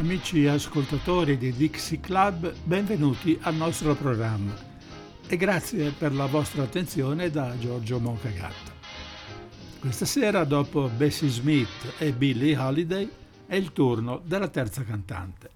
Amici ascoltatori di Dixie Club, benvenuti al nostro programma e grazie per la vostra attenzione da Giorgio Moncagatta. Questa sera, dopo Bessie Smith e Billie Holiday, è il turno della terza cantante.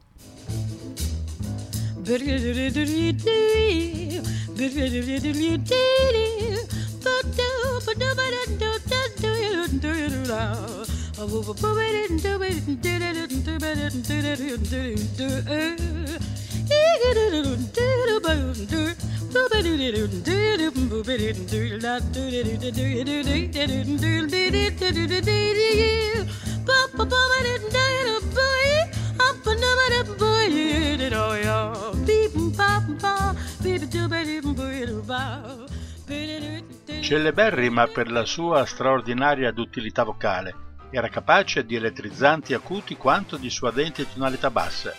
Celeberrima per la sua straordinaria duttilità vocale, era capace di elettrizzanti acuti quanto di suadenti tonalità basse.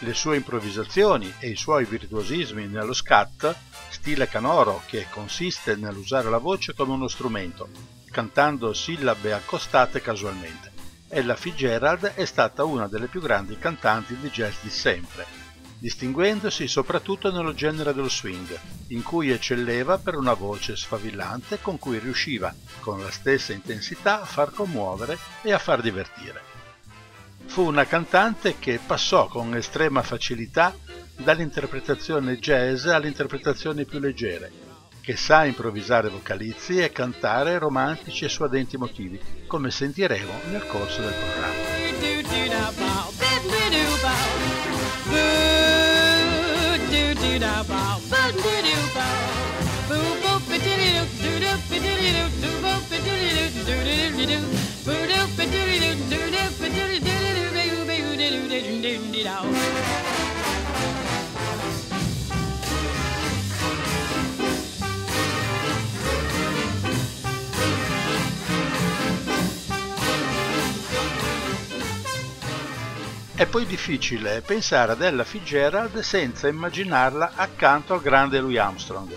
Le sue improvvisazioni e i suoi virtuosismi nello scat, stile canoro che consiste nell'usare la voce come uno strumento, cantando sillabe accostate casualmente. Ella Fitzgerald è stata una delle più grandi cantanti di jazz di sempre, distinguendosi soprattutto nello genere dello swing, in cui eccelleva per una voce sfavillante con cui riusciva, con la stessa intensità, a far commuovere e a far divertire. Fu una cantante che passò con estrema facilità dall'interpretazione jazz all'interpretazione più leggere, che sa improvvisare vocalizzi e cantare romantici e suadenti motivi, come sentiremo nel corso del programma. È poi difficile pensare ad Ella Fitzgerald senza immaginarla accanto al grande Louis Armstrong,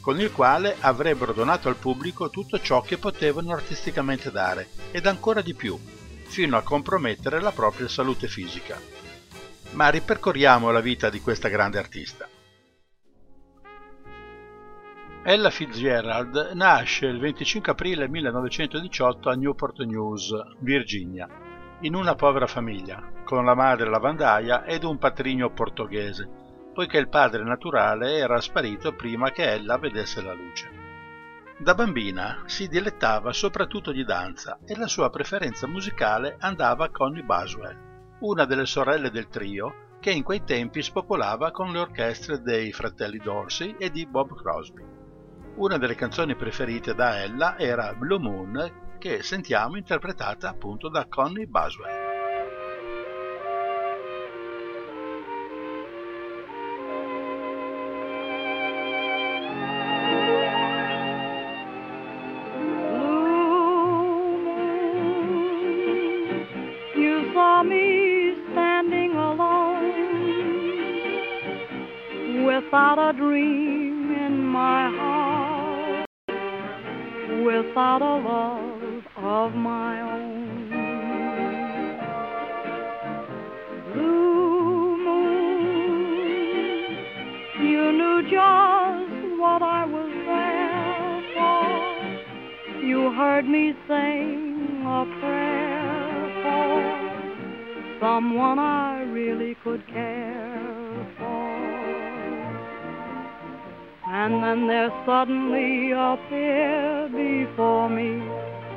con il quale avrebbero donato al pubblico tutto ciò che potevano artisticamente dare, ed ancora di più, fino a compromettere la propria salute fisica. Ma ripercorriamo la vita di questa grande artista. Ella Fitzgerald nasce il 25 aprile 1918 a Newport News, Virginia, in una povera famiglia, con la madre lavandaia ed un patrigno portoghese, poiché il padre naturale era sparito prima che ella vedesse la luce. Da bambina si dilettava soprattutto di danza e la sua preferenza musicale andava a Connie Boswell, una delle sorelle del trio che in quei tempi spopolava con le orchestre dei fratelli Dorsey e di Bob Crosby. Una delle canzoni preferite da ella era Blue Moon, che sentiamo interpretata appunto da Connie Boswell. Without a dream in my heart, without a love of my own. Blue moon, you knew just what I was there for. You heard me sing a prayer for someone I really could care for. And then there suddenly appeared before me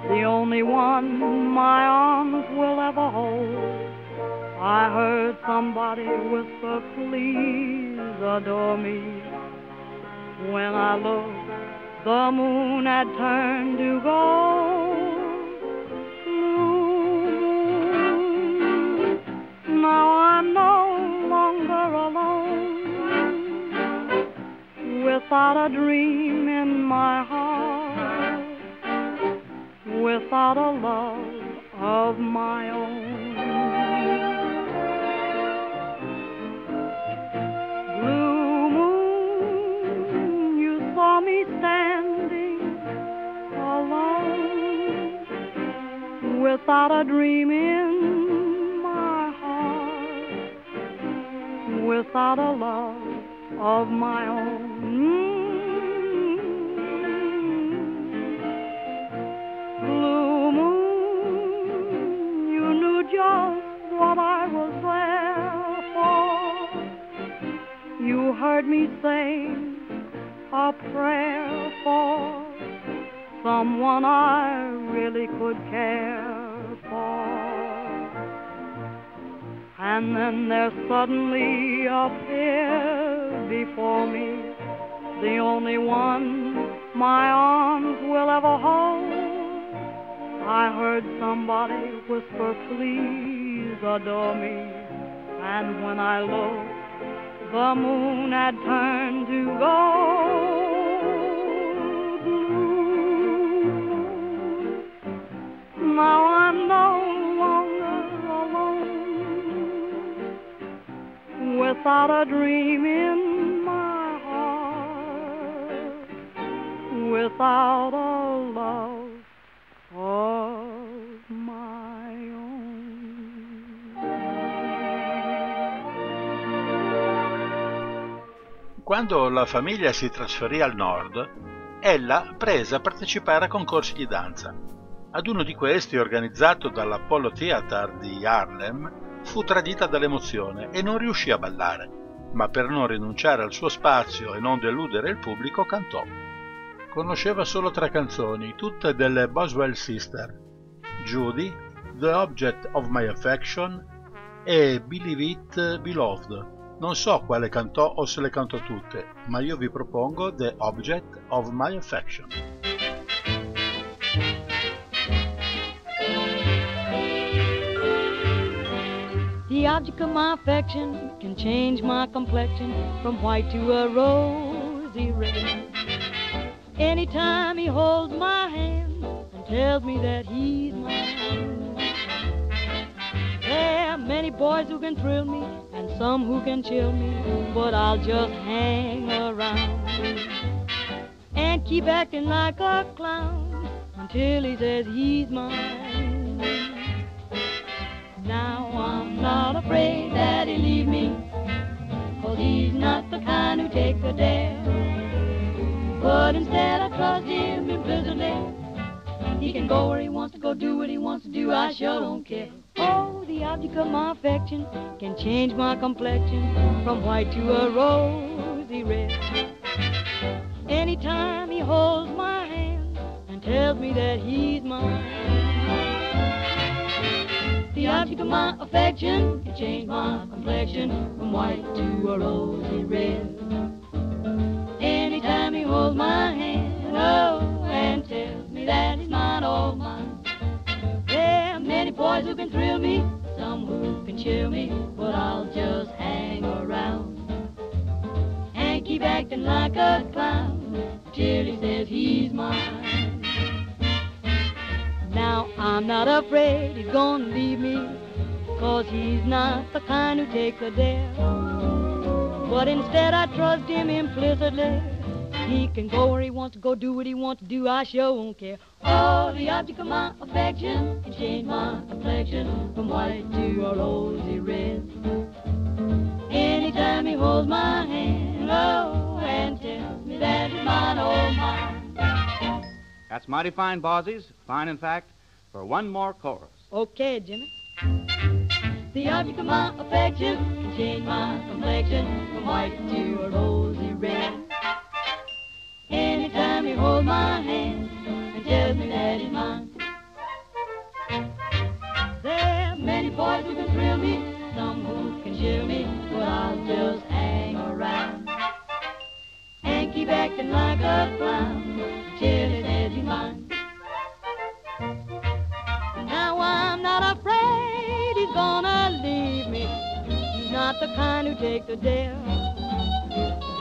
the only one my arms will ever hold. I heard somebody whisper, please adore me. When I looked, the moon had turned to gold. Moon, now I'm no longer alone. without a dream in my heart, without a love of my own. Blue moon, you saw me standing alone, without a dream in my heart, without a love of my own. Blue moon, you knew just what I was there for. You heard me sing a prayer for someone I really could care for. And then there suddenly appeared before me, the only one my arms will ever hold. I heard somebody whisper, please adore me. And when I looked, the moon had turned to gold. Blue. Now I'm no longer alone, without a dream in without a love of my own. Quando la famiglia si trasferì al nord, ella prese a partecipare a concorsi di danza. Ad uno di questi, organizzato dall'Apollo Theater di Harlem, fu tradita dall'emozione e non riuscì a ballare, ma per non rinunciare al suo spazio e non deludere il pubblico cantò. Conosceva solo 3 canzoni, tutte delle Boswell Sisters: Judy, The Object of My Affection e Believe It, Beloved. Non so quale cantò o se le cantò tutte, ma io vi propongo The Object of My Affection. The object of my affection can change my complexion from white to a rosy red. Anytime he holds my hand and tells me that he's mine. There are many boys who can thrill me and some who can chill me, but I'll just hang around and keep acting like a clown until he says he's mine. Now I'm not afraid that he'll leave me, 'cause he's not the kind who takes a dare. But instead I trust him implicitly. He can go where he wants to go, do what he wants to do, I sure don't care. Oh, the object of my affection can change my complexion from white to a rosy red. Anytime he holds my hand and tells me that he's mine. The object of my affection can change my complexion from white to a rosy red. Anytime he holds my hand, oh, and tells me that he's mine, all mine. There are many boys who can thrill me, some who can chill me, but I'll just hang around and keep acting like a clown till he says he's mine. Now I'm not afraid he's gonna leave me, 'cause he's not the kind who takes a dare. But instead I trust him implicitly. He can go where he wants to go, do what he wants to do, I sure won't care. Oh, the object of my affection can change my complexion from white to a rosy red. Anytime he holds my hand, oh, and tells me that it's mine, oh, mine. That's mighty fine, Bozzies. Fine, in fact, for one more chorus. Okay, Jimmy. The object of my affection can change my complexion from white to a rosy red. Anytime you hold my hand and tell me that it's mine. There are many boys who can thrill me, some who can chill me, but I'll just hang around and keep acting like a clown till it says it's mine. Now I'm not afraid he's gonna leave me. He's not the kind who takes a dare.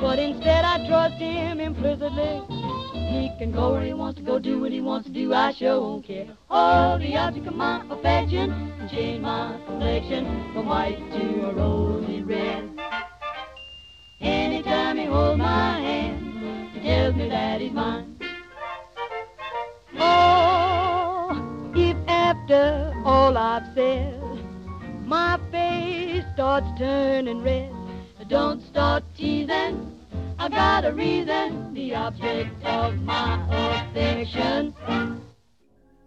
But instead I trust him implicitly. He can go where he wants to go, do what he wants to do, I sure won't care. Oh, the object of my affection can change my complexion from white to a rosy red. Anytime he holds my hand, he tells me that he's mine. Oh, if after all I've said, my face starts turning red, don't start teasing, I've got a reason, the object of my affection.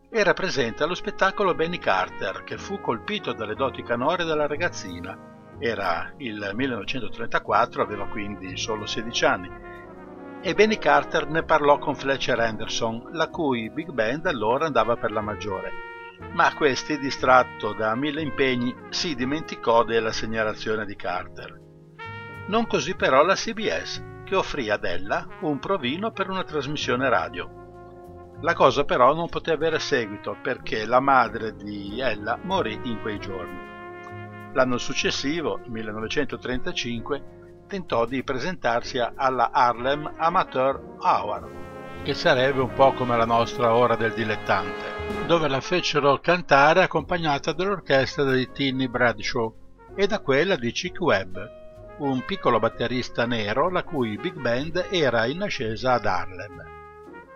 Era presente allo spettacolo Benny Carter, che fu colpito dalle doti canore della ragazzina. Era il 1934, aveva quindi solo 16 anni, e Benny Carter ne parlò con Fletcher Henderson, la cui big band allora andava per la maggiore. Ma questi, distratto da mille impegni, si dimenticò della segnalazione di Carter. Non così però la CBS, che offrì ad Ella un provino per una trasmissione radio. La cosa però non poté avere seguito perché la madre di Ella morì in quei giorni. L'anno successivo, 1935, tentò di presentarsi alla Harlem Amateur Hour, che sarebbe un po' come la nostra Ora del Dilettante, dove la fecero cantare accompagnata dall'orchestra di Tinny Bradshaw e da quella di Chick Webb, un piccolo batterista nero la cui big band era in ascesa ad Harlem.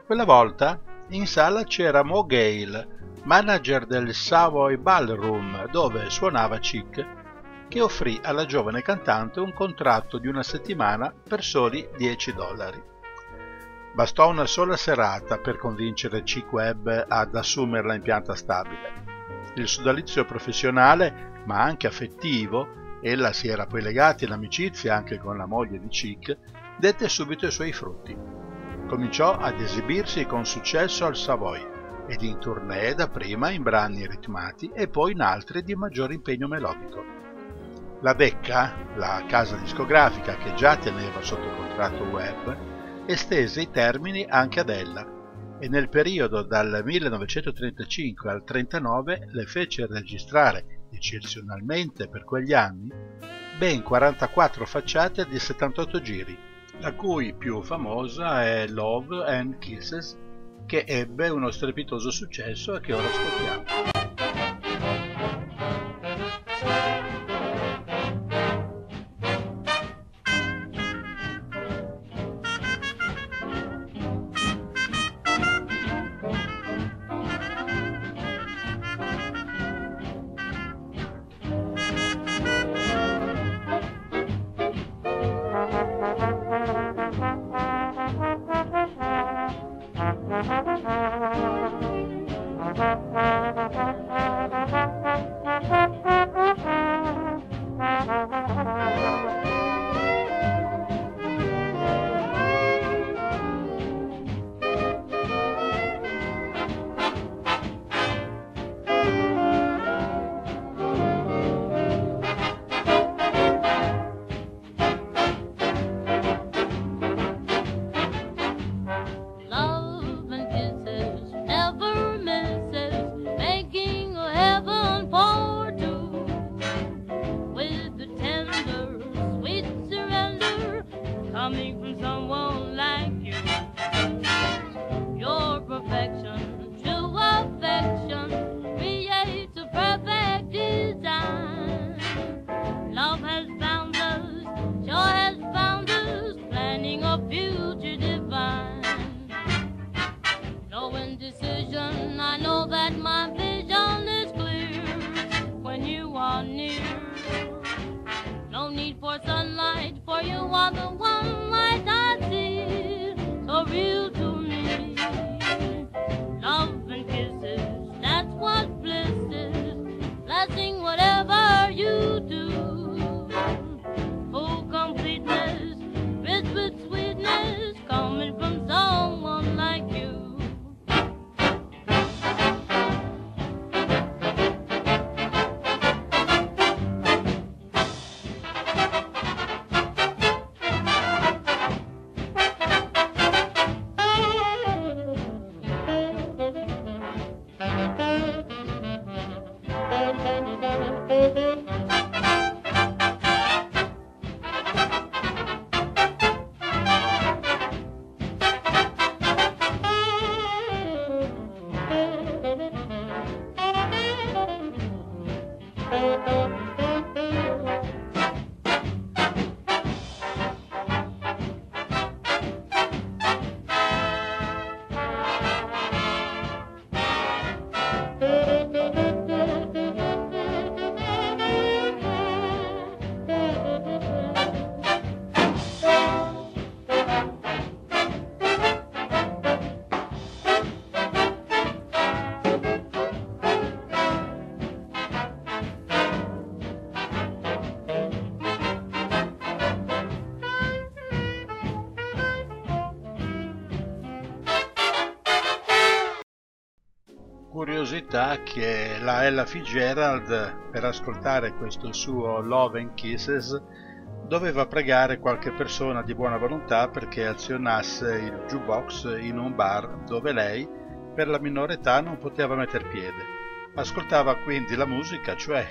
Quella volta in sala c'era Mo Gale, manager del Savoy Ballroom, dove suonava Chick, che offrì alla giovane cantante un contratto di una settimana per soli $10. Bastò una sola serata per convincere Chick Webb ad assumerla in pianta stabile. Il sodalizio professionale, ma anche affettivo, ella si era poi legata in amicizia anche con la moglie di Chick, dette subito i suoi frutti. Cominciò ad esibirsi con successo al Savoy ed in tournée dapprima in brani ritmati e poi in altri di maggior impegno melodico. La Decca, la casa discografica che già teneva sotto contratto Webb, estese i termini anche ad Ella e nel periodo dal 1935 al 1939 le fece registrare, eccezionalmente per quegli anni, ben 44 facciate di 78 giri, la cui più famosa è Love and Kisses, che ebbe uno strepitoso successo e che ora ascoltiamo. Sunlight, for you are the one light I see. So curiosità che la Ella Fitzgerald, per ascoltare questo suo Love and Kisses, doveva pregare qualche persona di buona volontà perché azionasse il jukebox in un bar dove lei, per la minore età, non poteva metter piede. Ascoltava quindi la musica, cioè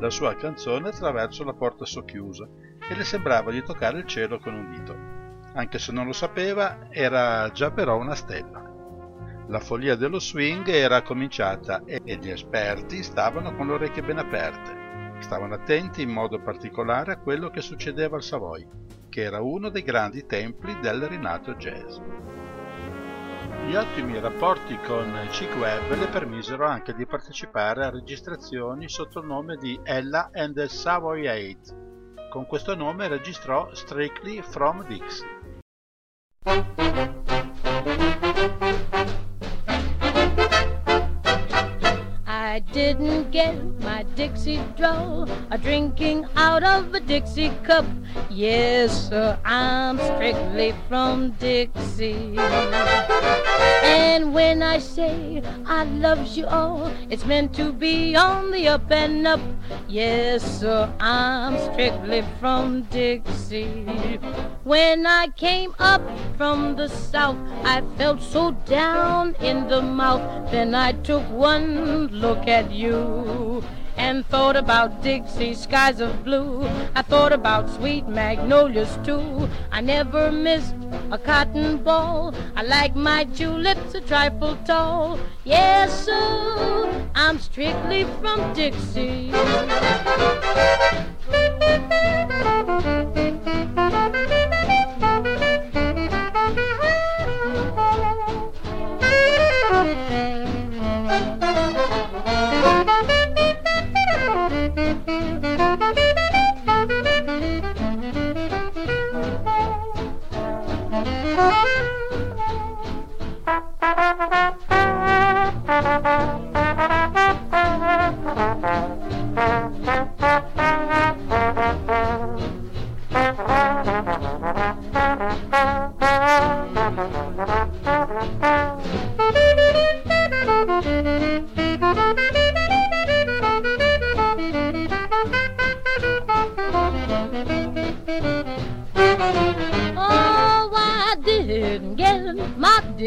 la sua canzone, attraverso la porta socchiusa, e le sembrava di toccare il cielo con un dito. Anche se non lo sapeva, era già però una stella. La follia dello swing era cominciata e gli esperti stavano con le orecchie ben aperte. Stavano attenti in modo particolare a quello che succedeva al Savoy, che era uno dei grandi templi del rinato jazz. Gli ottimi rapporti con Chick Webb le permisero anche di partecipare a registrazioni sotto il nome di Ella and the Savoy 8. Con questo nome registrò Strictly From Dixie. I didn't get my Dixie draw, a drinking out of a Dixie cup. Yes, sir, I'm strictly from Dixie. And when I say I love you all, it's meant to be on the up and up. Yes, sir, I'm strictly from Dixie. When I came up from the south, I felt so down in the mouth. Then I took one look at you and thought about Dixie skies of blue. I thought about sweet magnolias too. I never missed a cotton ball. I like my tulips a trifle tall. Yes, sir, I'm strictly from Dixie.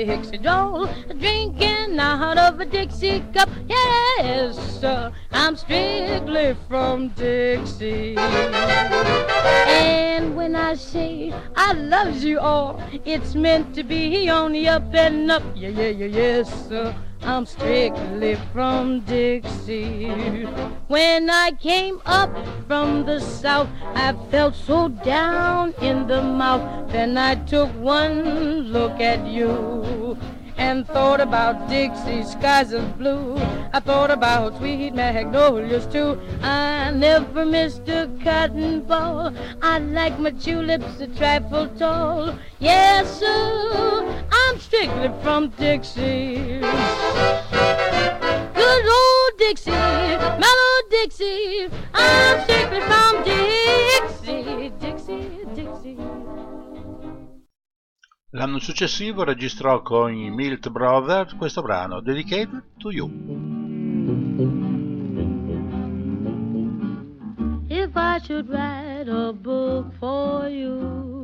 Dixie doll, drinking out of a Dixie cup. Yes, sir, I'm strictly from Dixie. And when I say I love you all, it's meant to be only up and up. Yeah, yeah, yeah, yes, sir, I'm strictly from Dixie. When I came up from the south, I felt so down in the mouth. Then I took one look at you and thought about Dixie skies of blue. I thought about sweet magnolias too. I never missed a cotton ball. I like my tulips a trifle tall. Yes, sir, I'm strictly from Dixie. Good old Dixie, mellow Dixie, I'm strictly from Dixie, Dixie, Dixie. L'anno successivo registrò con i Milt Brothers questo brano, Dedicated to You. If I should write a book for you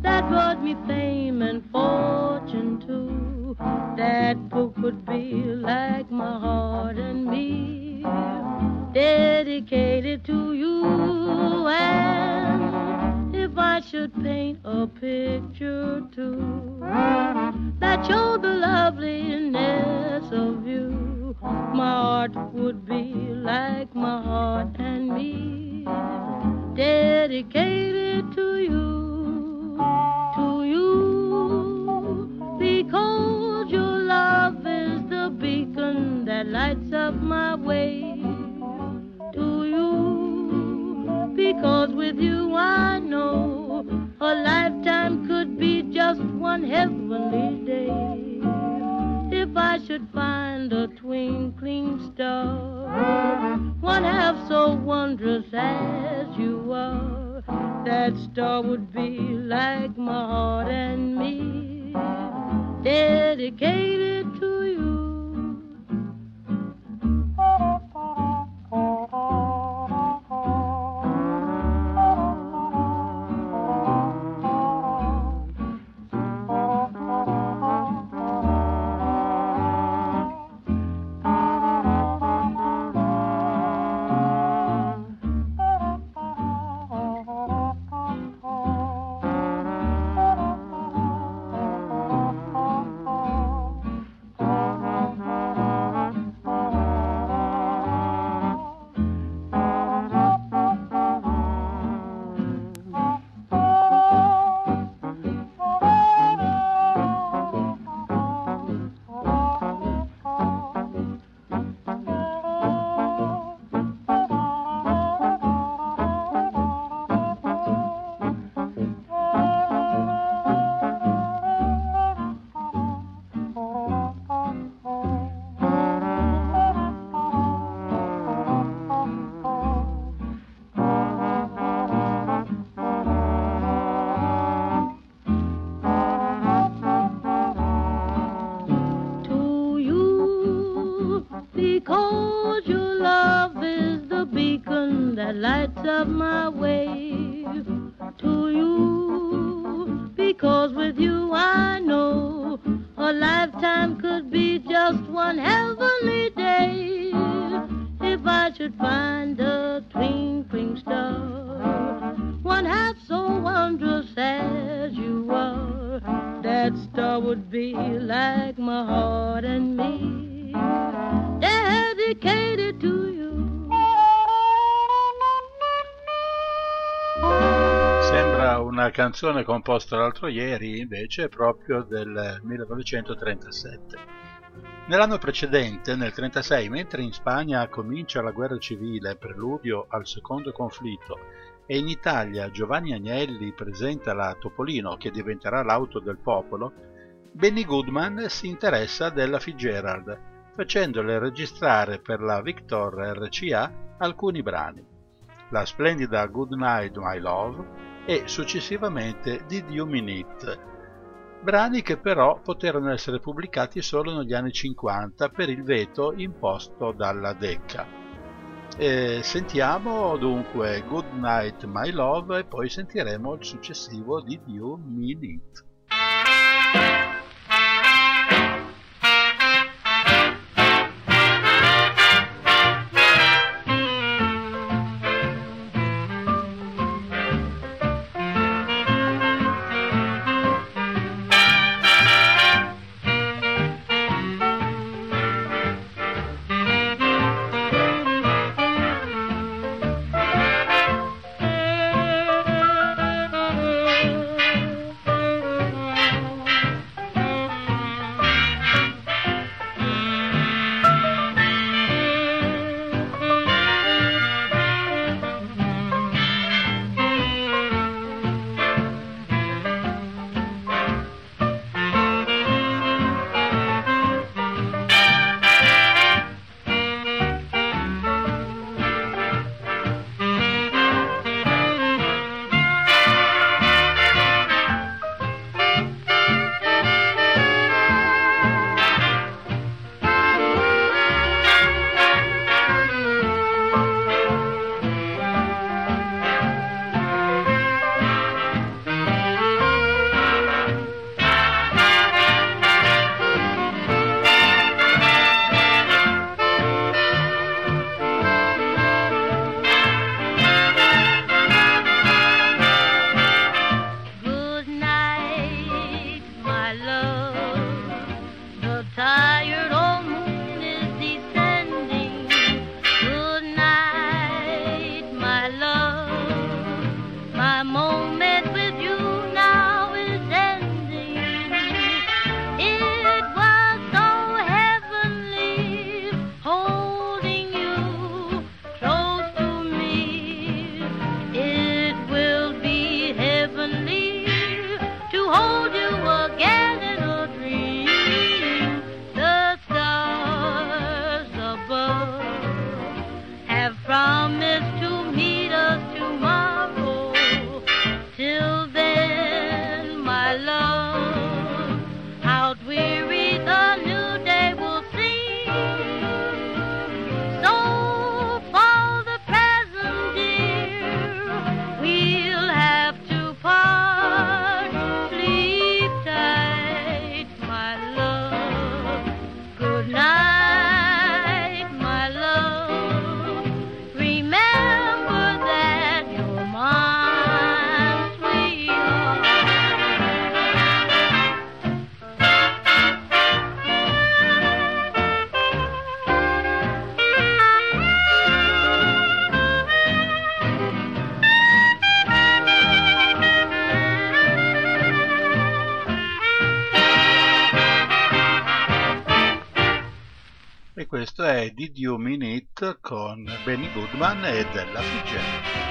that brought me fame and fortune too, that book would be like my heart and me, dedicated to you. And if I should paint a picture too that showed the loveliness of you, my heart would be like my heart and me, dedicated to you. To you, because your love is the beacon that lights up my way. To you, because with you I know a lifetime could be just one heavenly day. If I should find a twinkling star, one half so wondrous as you are, that star would be like my heart and me, dedicated to you. parts of my way to you, because with you I know a lifetime could be just one heavenly day. If I should find a twinkling star, one half so wondrous as you are, that star would be like my heart and me, dedicated to you. Sembra una canzone composta l'altro ieri, invece è proprio del 1937. Nell'anno precedente, nel 1936, mentre in Spagna comincia la guerra civile, preludio al secondo conflitto, e in Italia Giovanni Agnelli presenta la Topolino, che diventerà l'auto del popolo, Benny Goodman si interessa della Fitzgerald, facendole registrare per la Victor R.C.A. alcuni brani. La splendida Good Night My Love e successivamente Did You Mean It, brani che però poterono essere pubblicati solo negli anni 50 per il veto imposto dalla Decca. E sentiamo dunque Good Night My Love e poi sentiremo il successivo Did You Mean It. Questo è Did You Mean It con Benny Goodman e Ella Fitzgerald.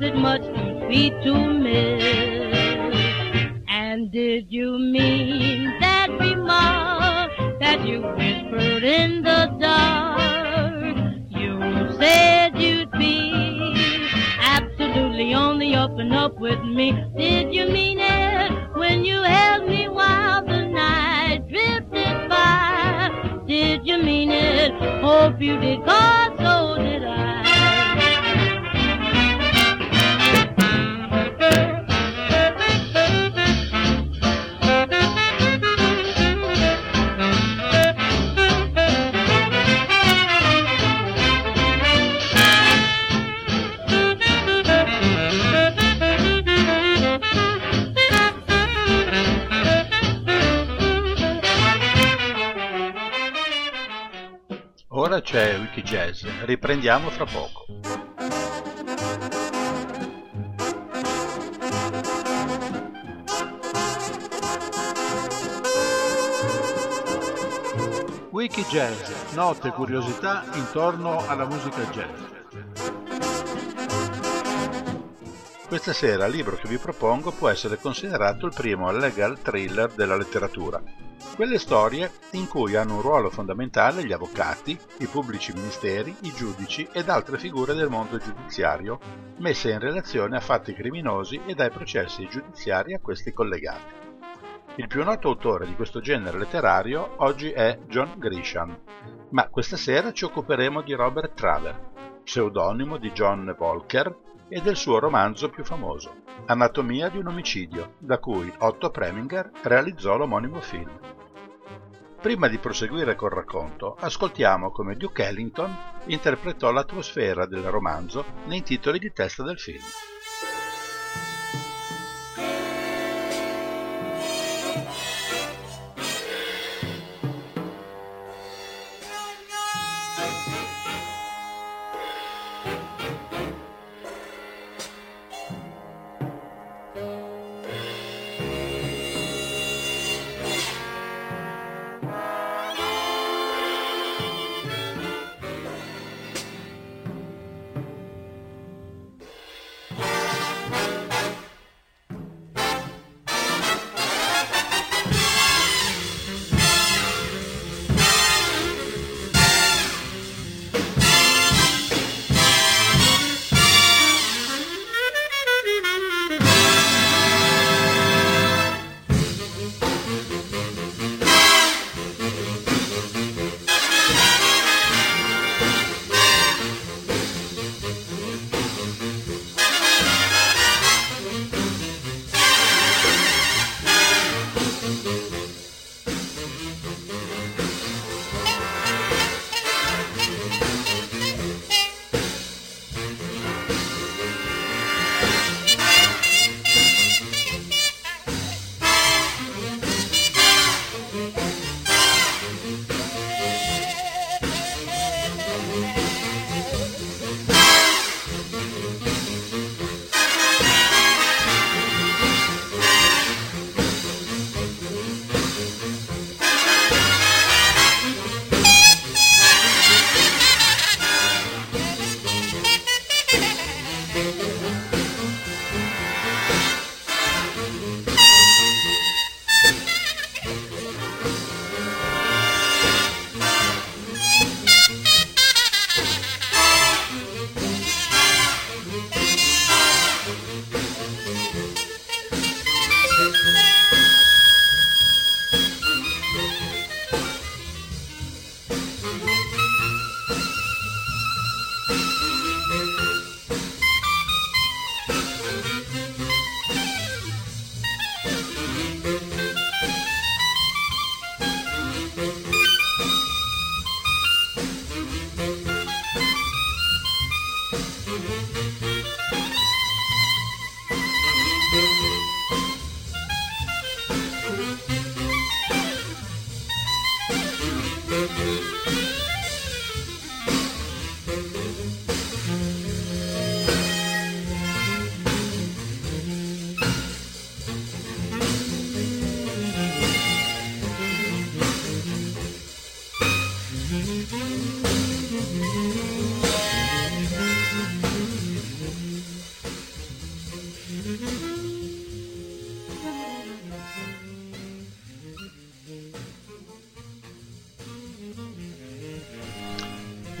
it much sweet to miss? And did you mean that remark that you whispered in the dark? You said you'd be absolutely on the up and up with me. Did you mean it when you held me while the night drifted by? Did you mean it? Hope you did, 'cause so did I. Ora c'è Wiki Jazz, riprendiamo fra poco. Wiki Jazz, note e curiosità intorno alla musica jazz. Questa sera il libro che vi propongo può essere considerato il primo legal thriller della letteratura. Quelle storie in cui hanno un ruolo fondamentale gli avvocati, i pubblici ministeri, i giudici ed altre figure del mondo giudiziario, messe in relazione a fatti criminosi ed ai processi giudiziari a questi collegati. Il più noto autore di questo genere letterario oggi è John Grisham, ma questa sera ci occuperemo di Robert Traver, pseudonimo di John Voelker, e del suo romanzo più famoso, Anatomia di un omicidio, da cui Otto Preminger realizzò l'omonimo film. Prima di proseguire col racconto, ascoltiamo come Duke Ellington interpretò l'atmosfera del romanzo nei titoli di testa del film.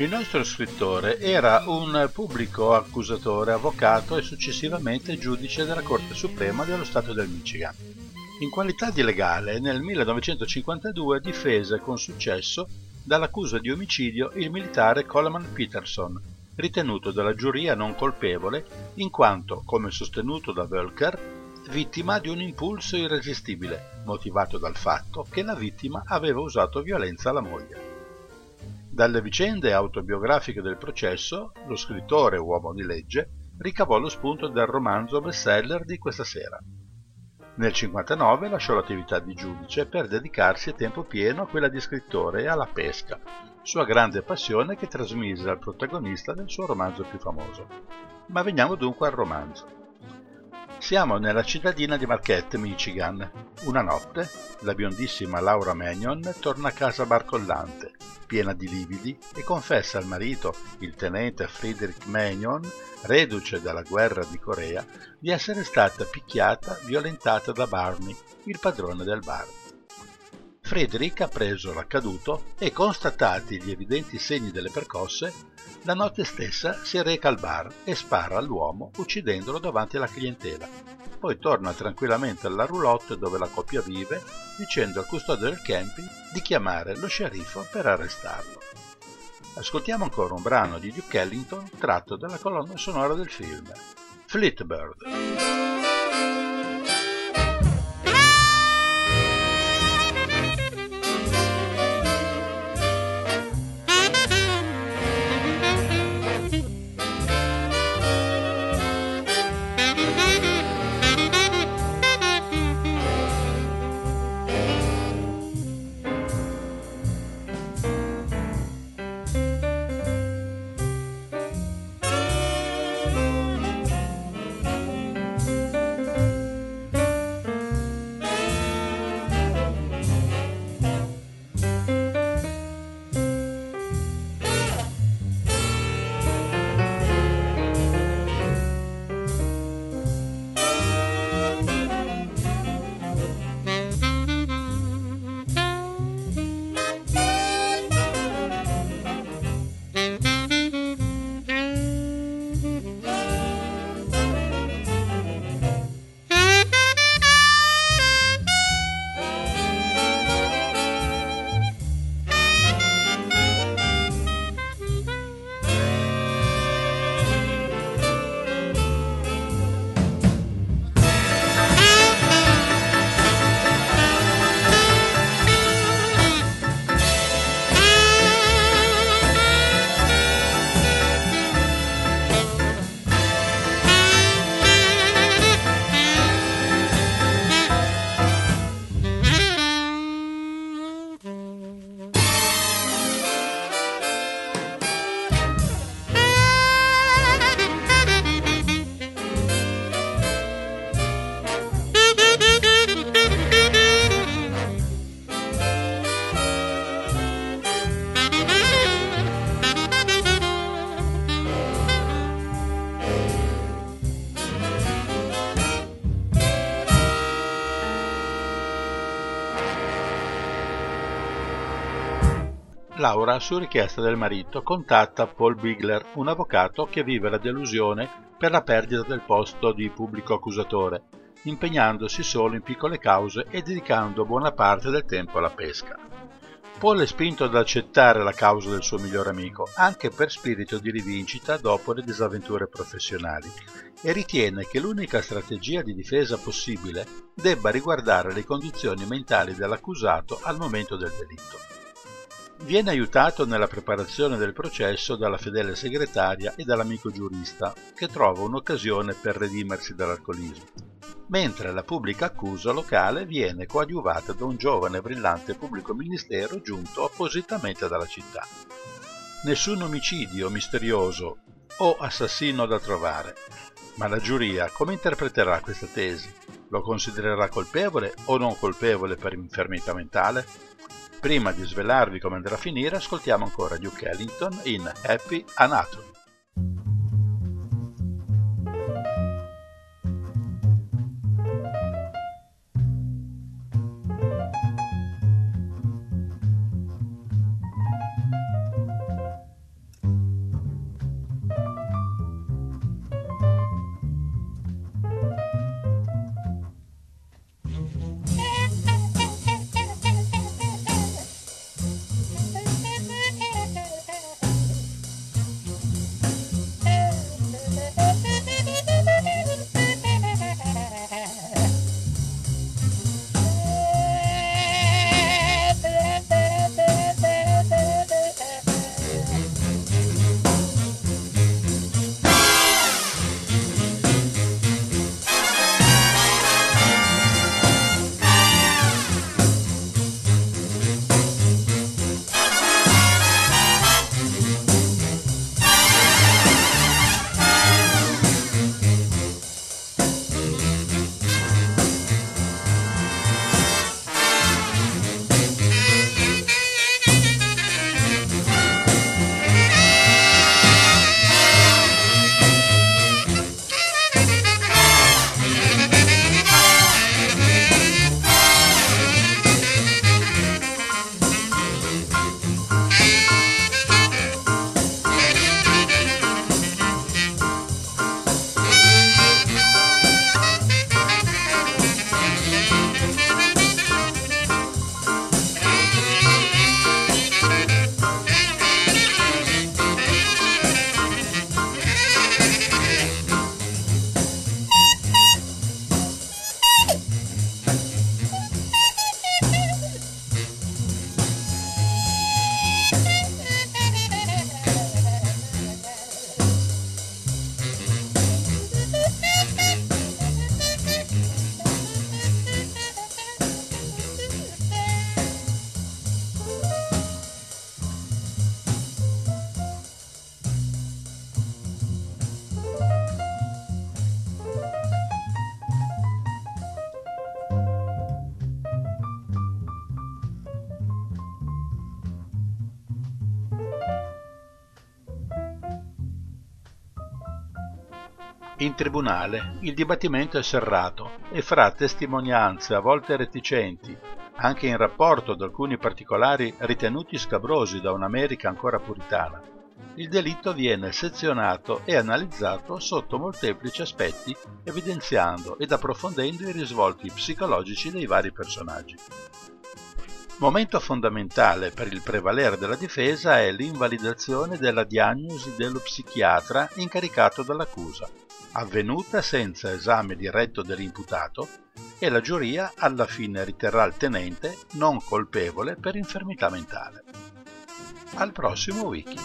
Il nostro scrittore era un pubblico accusatore, avvocato e successivamente giudice della Corte Suprema dello Stato del Michigan. In qualità di legale, nel 1952 difese con successo dall'accusa di omicidio il militare Coleman Peterson, ritenuto dalla giuria non colpevole in quanto, come sostenuto da Voelker, vittima di un impulso irresistibile, motivato dal fatto che la vittima aveva usato violenza alla moglie. Dalle vicende autobiografiche del processo, lo scrittore, uomo di legge, ricavò lo spunto del romanzo bestseller di questa sera. Nel 1959 lasciò l'attività di giudice per dedicarsi a tempo pieno a quella di scrittore e alla pesca, sua grande passione che trasmise al protagonista del suo romanzo più famoso. Ma veniamo dunque al romanzo. Siamo nella cittadina di Marquette, Michigan. Una notte, la biondissima Laura Mannion torna a casa barcollante, piena di lividi, e confessa al marito, il tenente Frederick Mannion, reduce dalla guerra di Corea, di essere stata picchiata, violentata da Barney, il padrone del bar. Frederick ha preso l'accaduto e, constatati gli evidenti segni delle percosse, la notte stessa si reca al bar e spara all'uomo uccidendolo davanti alla clientela. Poi torna tranquillamente alla roulotte dove la coppia vive, dicendo al custode del camping di chiamare lo sceriffo per arrestarlo. Ascoltiamo ancora un brano di Duke Ellington tratto dalla colonna sonora del film Flitbird. Laura, su richiesta del marito, contatta Paul Bigler, un avvocato che vive la delusione per la perdita del posto di pubblico accusatore, impegnandosi solo in piccole cause e dedicando buona parte del tempo alla pesca. Paul è spinto ad accettare la causa del suo migliore amico, anche per spirito di rivincita dopo le disavventure professionali, e ritiene che l'unica strategia di difesa possibile debba riguardare le condizioni mentali dell'accusato al momento del delitto. Viene aiutato nella preparazione del processo dalla fedele segretaria e dall'amico giurista, che trova un'occasione per redimersi dall'alcolismo, mentre la pubblica accusa locale viene coadiuvata da un giovane e brillante pubblico ministero giunto appositamente dalla città. Nessun omicidio misterioso o assassino da trovare, ma la giuria come interpreterà questa tesi? Lo considererà colpevole o non colpevole per infermità mentale? Prima di svelarvi come andrà a finire, ascoltiamo ancora Duke Ellington in Happy Anatomy. In tribunale il dibattimento è serrato e fra testimonianze a volte reticenti, anche in rapporto ad alcuni particolari ritenuti scabrosi da un'America ancora puritana, il delitto viene sezionato e analizzato sotto molteplici aspetti, evidenziando ed approfondendo i risvolti psicologici dei vari personaggi. Momento fondamentale per il prevalere della difesa è l'invalidazione della diagnosi dello psichiatra incaricato dall'accusa, avvenuta senza esame diretto dell'imputato, e la giuria alla fine riterrà il tenente non colpevole per infermità mentale. Al prossimo wiki.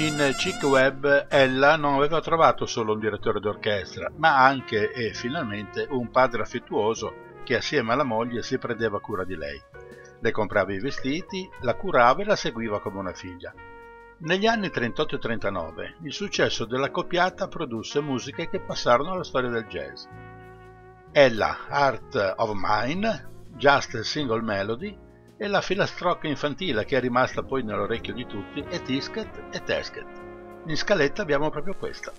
In Chick Webb, Ella non aveva trovato solo un direttore d'orchestra, ma anche e finalmente un padre affettuoso che assieme alla moglie si prendeva cura di lei. Le comprava i vestiti, la curava e la seguiva come una figlia. Negli anni 38 e 39 il successo della coppiata produsse musiche che passarono alla storia del jazz. Ella, Heart of Mine, Just a Single Melody, e la filastrocca infantile che è rimasta poi nell'orecchio di tutti è Tisket e Tasket. In scaletta abbiamo proprio questa.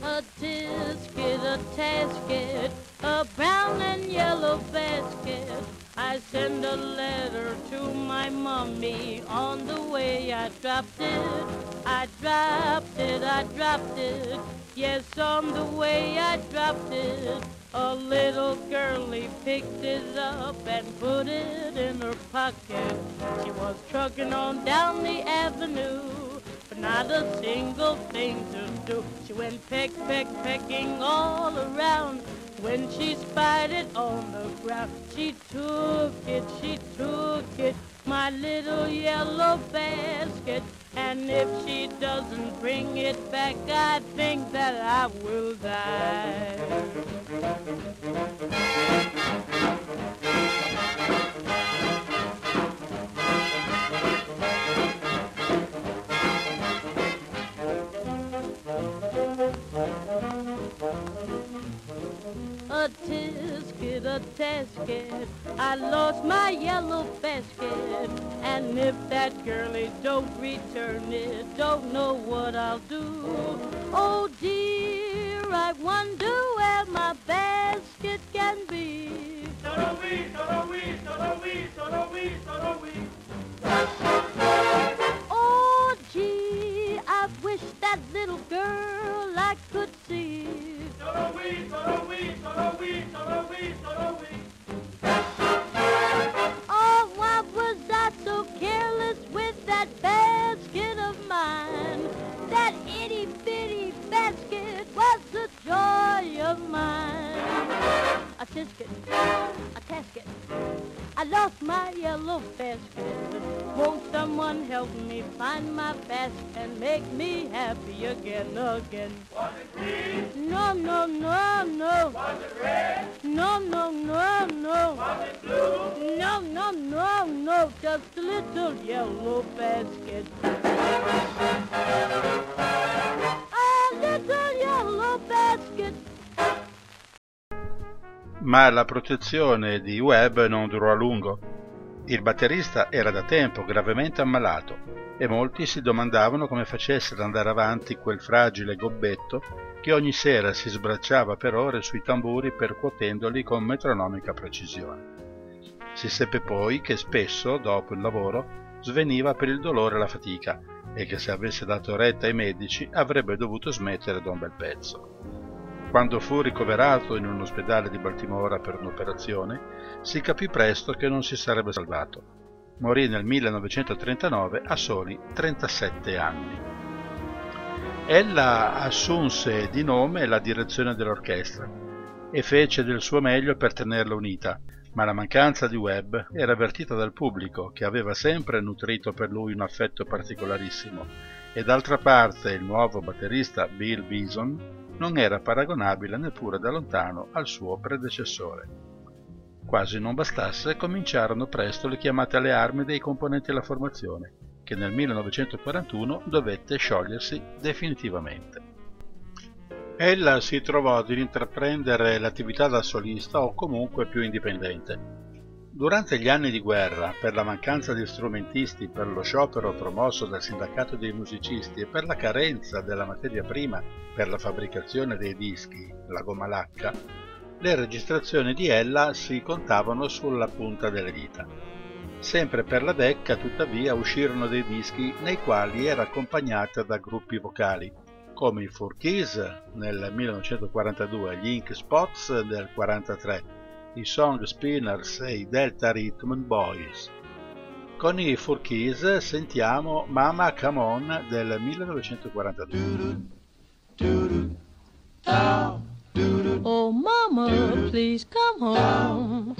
A tisket, a tasket, a brown and yellow basket. I send a letter to my mommy. On the way I dropped it, I dropped it, I dropped it. Yes, on the way I dropped it. A little girlie picked it up and put it in her pocket. She was trucking on down the avenue, not a single thing to do. She went peck, peck, pecking all around. When she spied it on the ground, she took it, my little yellow basket. And if she doesn't bring it back, I think that I will die. A tisket, a tasket, I lost my yellow basket. And if that girlie don't return it, don't know what I'll do. Oh dear, I wonder where my basket can be. So do we, so do we, so do we, so do we, so do we. Oh gee, I wish that little girl I could see. So do we, so do we, so do we, so do we, so do we. Oh, why was I so careless with that basket of mine? That itty bitty basket was the joy of mine. A tisket, a tasket, I lost my yellow basket. Won't someone help me find my basket and make me happy again, again? Was it green? No, no, no, no. Was it red? No, no, no, no. Was it blue? No, no, no, no. Just a little yellow basket. A little yellow basket. Ma la protezione di Webb non durò a lungo. Il batterista era da tempo gravemente ammalato e molti si domandavano come facesse ad andare avanti quel fragile gobbetto che ogni sera si sbracciava per ore sui tamburi percuotendoli con metronomica precisione. Si seppe poi che spesso, dopo il lavoro, sveniva per il dolore e la fatica e che se avesse dato retta ai medici avrebbe dovuto smettere da un bel pezzo. Quando fu ricoverato in un ospedale di Baltimora per un'operazione, si capì presto che non si sarebbe salvato. Morì nel 1939 a soli 37 anni. Ella assunse di nome la direzione dell'orchestra e fece del suo meglio per tenerla unita, ma la mancanza di Webb era avvertita dal pubblico, che aveva sempre nutrito per lui un affetto particolarissimo, e d'altra parte il nuovo batterista Bill Bison non era paragonabile neppure da lontano al suo predecessore. Quasi non bastasse, cominciarono presto le chiamate alle armi dei componenti della formazione, che nel 1941 dovette sciogliersi definitivamente. Ella si trovò ad intraprendere l'attività da solista o comunque più indipendente. Durante gli anni di guerra, per la mancanza di strumentisti, per lo sciopero promosso dal sindacato dei musicisti e per la carenza della materia prima per la fabbricazione dei dischi, la gomma lacca, le registrazioni di Ella si contavano sulla punta delle dita. Sempre per la Decca, tuttavia, uscirono dei dischi nei quali era accompagnata da gruppi vocali, come i Four Keys nel 1942, gli Ink Spots del 1943, i Song Spinners e i Delta Rhythm and Boys. Con i Four Keys sentiamo Mama Come On del 1942. Oh mama, please come home.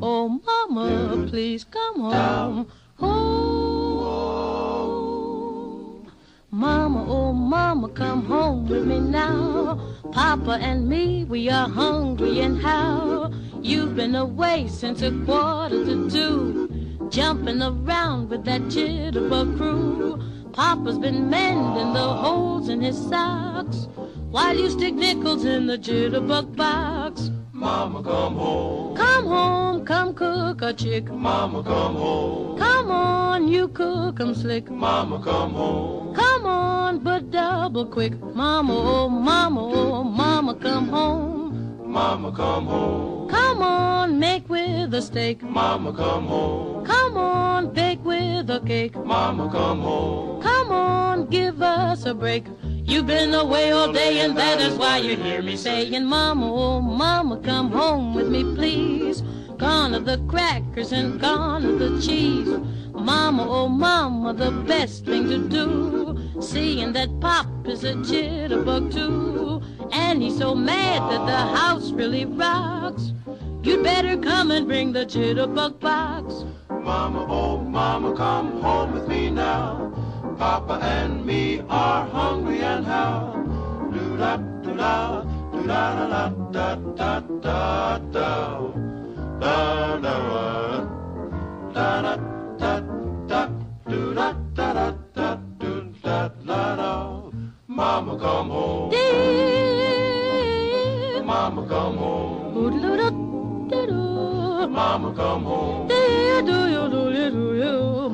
Oh mama, please come home. Home. Mama, oh mama, come home with me now. Papa and me, we are hungry and how. You've been away since 1:45, jumping around with that jitterbug crew. Papa's been mending the holes in his socks while you stick nickels in the jitterbug box. Mama, come home. Come home, come cook a chick. Mama, come home. Come on, you cook 'em slick. Mama, come home. Come on, but double quick. Mama, oh mama, oh mama, come home. Mama, come home. Come on, make with a steak. Mama, come home. Come on, bake with a cake. Mama, come home. Come on, give us a break. You've been away all day and that is why you hear me saying, Mama, oh mama, come home with me, please. Gone are the crackers and gone are the cheese. Mama, oh mama, the best thing to do, seeing that Pop is a jitterbug too. And he's so mad that the house really rocks. You'd better come and bring the jitterbug box. Mama, oh mama, come home with me now. Papa and me are hungry and how. Do-da, do-da, do-da-da-da, da-da-da-da. Da-da-da, da-da-da-da, do-da-da-da-da, do-da-da-da. Mama, come home. Dear Mama, come home. Oodle-oodle. Mama, come home.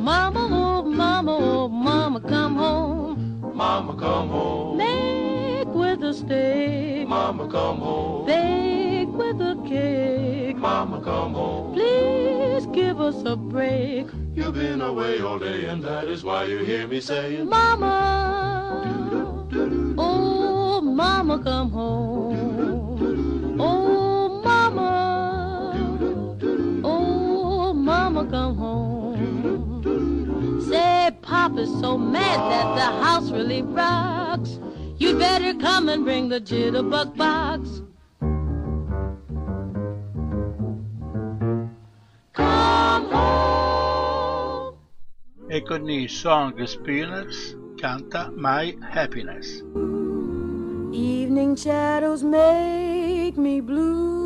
Mama, oh, mama, oh, mama, come home. Mama, come home. Make with a steak. Mama, come home. Bake with a cake. Mama, come home. Please give us a break. You've been away all day and that is why you hear me saying, Mama, oh, mama, come home. Oh, Mama, come home. Say, Papa's so mad that the house really rocks. You'd better come and bring the jitterbug box. Come home. E con i Song Spinners canta My Happiness. Evening shadows make me blue.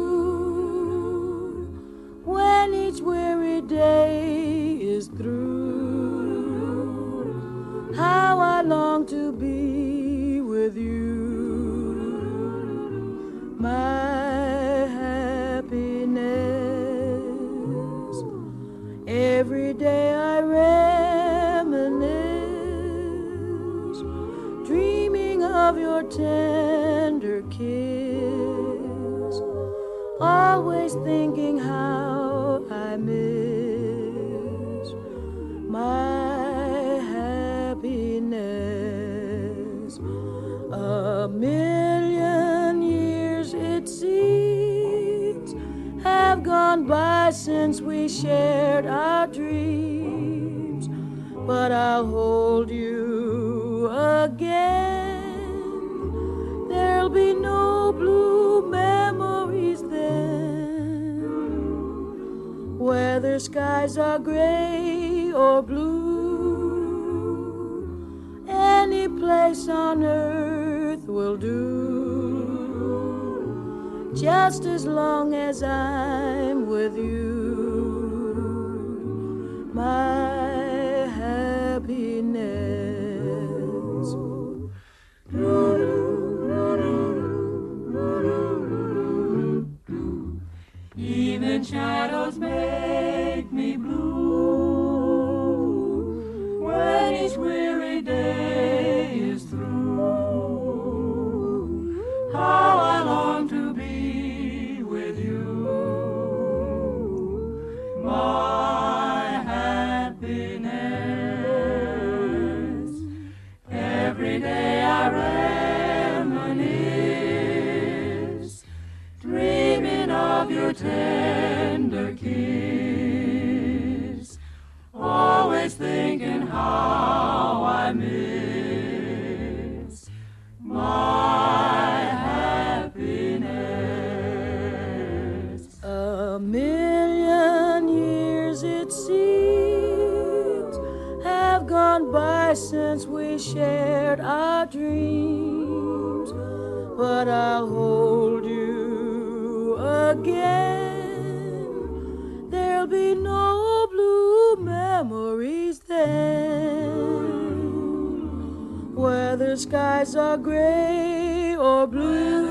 When each weary day is through, how I long to be with you, my happiness. Every day I reminisce, dreaming of your tender kiss, always thinking how I miss my happiness. A million years it seems have gone by since we shared our dreams, but I'll hold you again. There'll be no blue memories then. Whether skies are gray or blue, any place on earth will do. just as long as I'm with you, my happiness. Even shadows make me blue when each weary day is through. How I long to be with you, my happiness. Every day I reminisce, dreaming of your tender kiss, always thinking how I miss my happiness. A million years, it seems, have gone by since we shared our dreams, but I'll hold you again. There'll be no blue memories then, whether skies are gray or blue,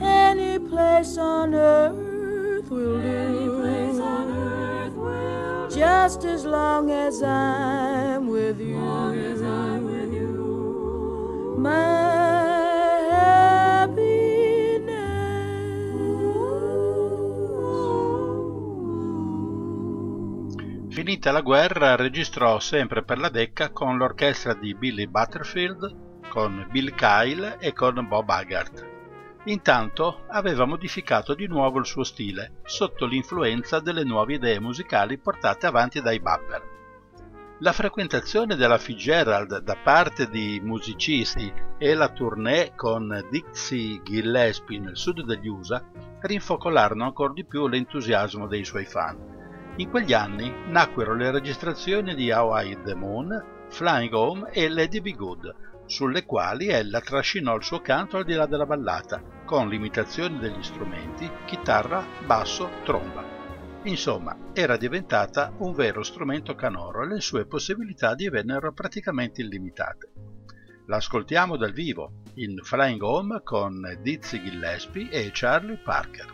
any place on earth will do, just as long as I'm with you, my Finita la guerra registrò sempre per la Decca con l'orchestra di Billy Butterfield, con Bill Kyle e con Bob Haggart. Intanto aveva modificato di nuovo il suo stile, sotto l'influenza delle nuove idee musicali portate avanti dai Bapper. La frequentazione della Fitzgerald da parte di musicisti e la tournée con Dizzy Gillespie nel sud degli USA rinfocolarono ancora di più l'entusiasmo dei suoi fan. In quegli anni nacquero le registrazioni di How I Hit the Moon, Flying Home e Lady Be Good, sulle quali ella trascinò il suo canto al di là della ballata, con limitazioni degli strumenti, chitarra, basso, tromba. Insomma, era diventata un vero strumento canoro e le sue possibilità divennero praticamente illimitate. L'ascoltiamo dal vivo, in Flying Home con Dizzy Gillespie e Charlie Parker.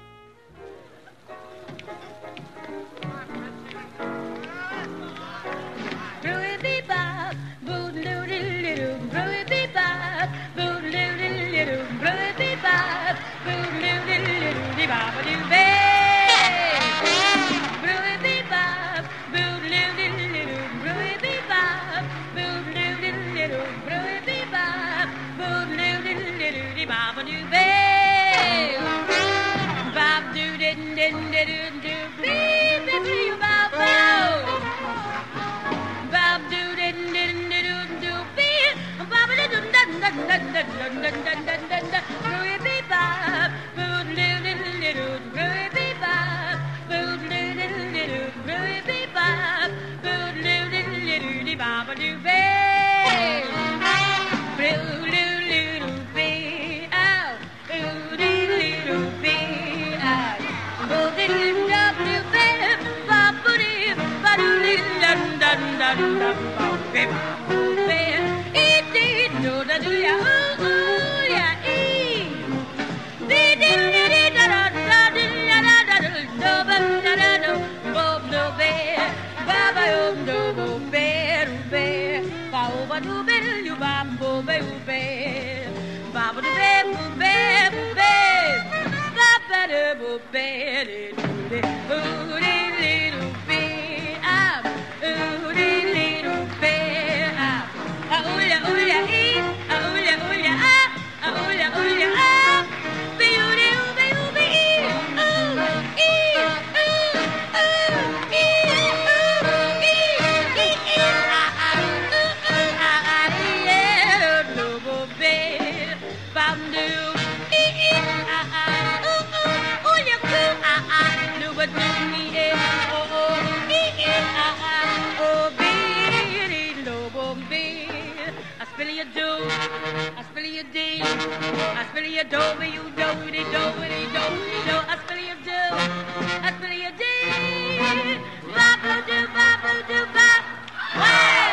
But do me spill you dover, you doverty, doverty, doverty, do. I spill you do, I spill you dee. Ba-ba-do, ba-ba-do, ba. Wham!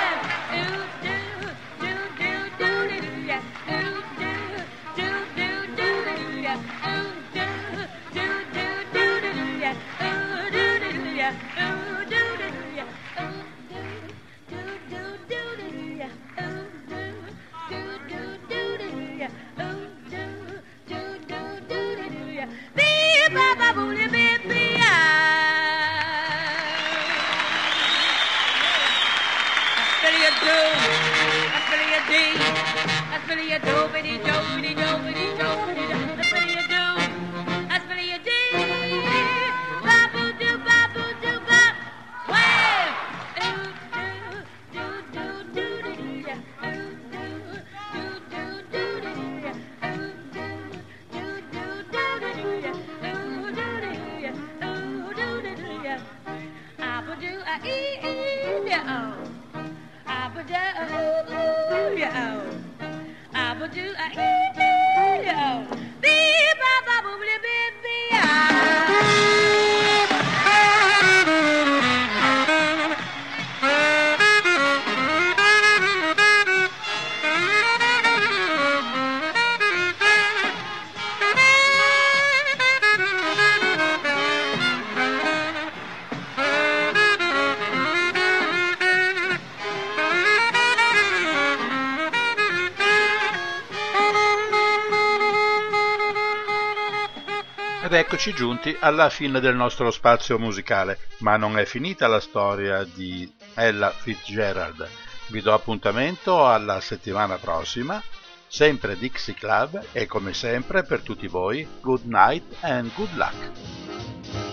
Ed eccoci giunti alla fine del nostro spazio musicale, ma non è finita la storia di Ella Fitzgerald. Vi do appuntamento alla settimana prossima, sempre Dixie Club, e come sempre per tutti voi, good night and good luck.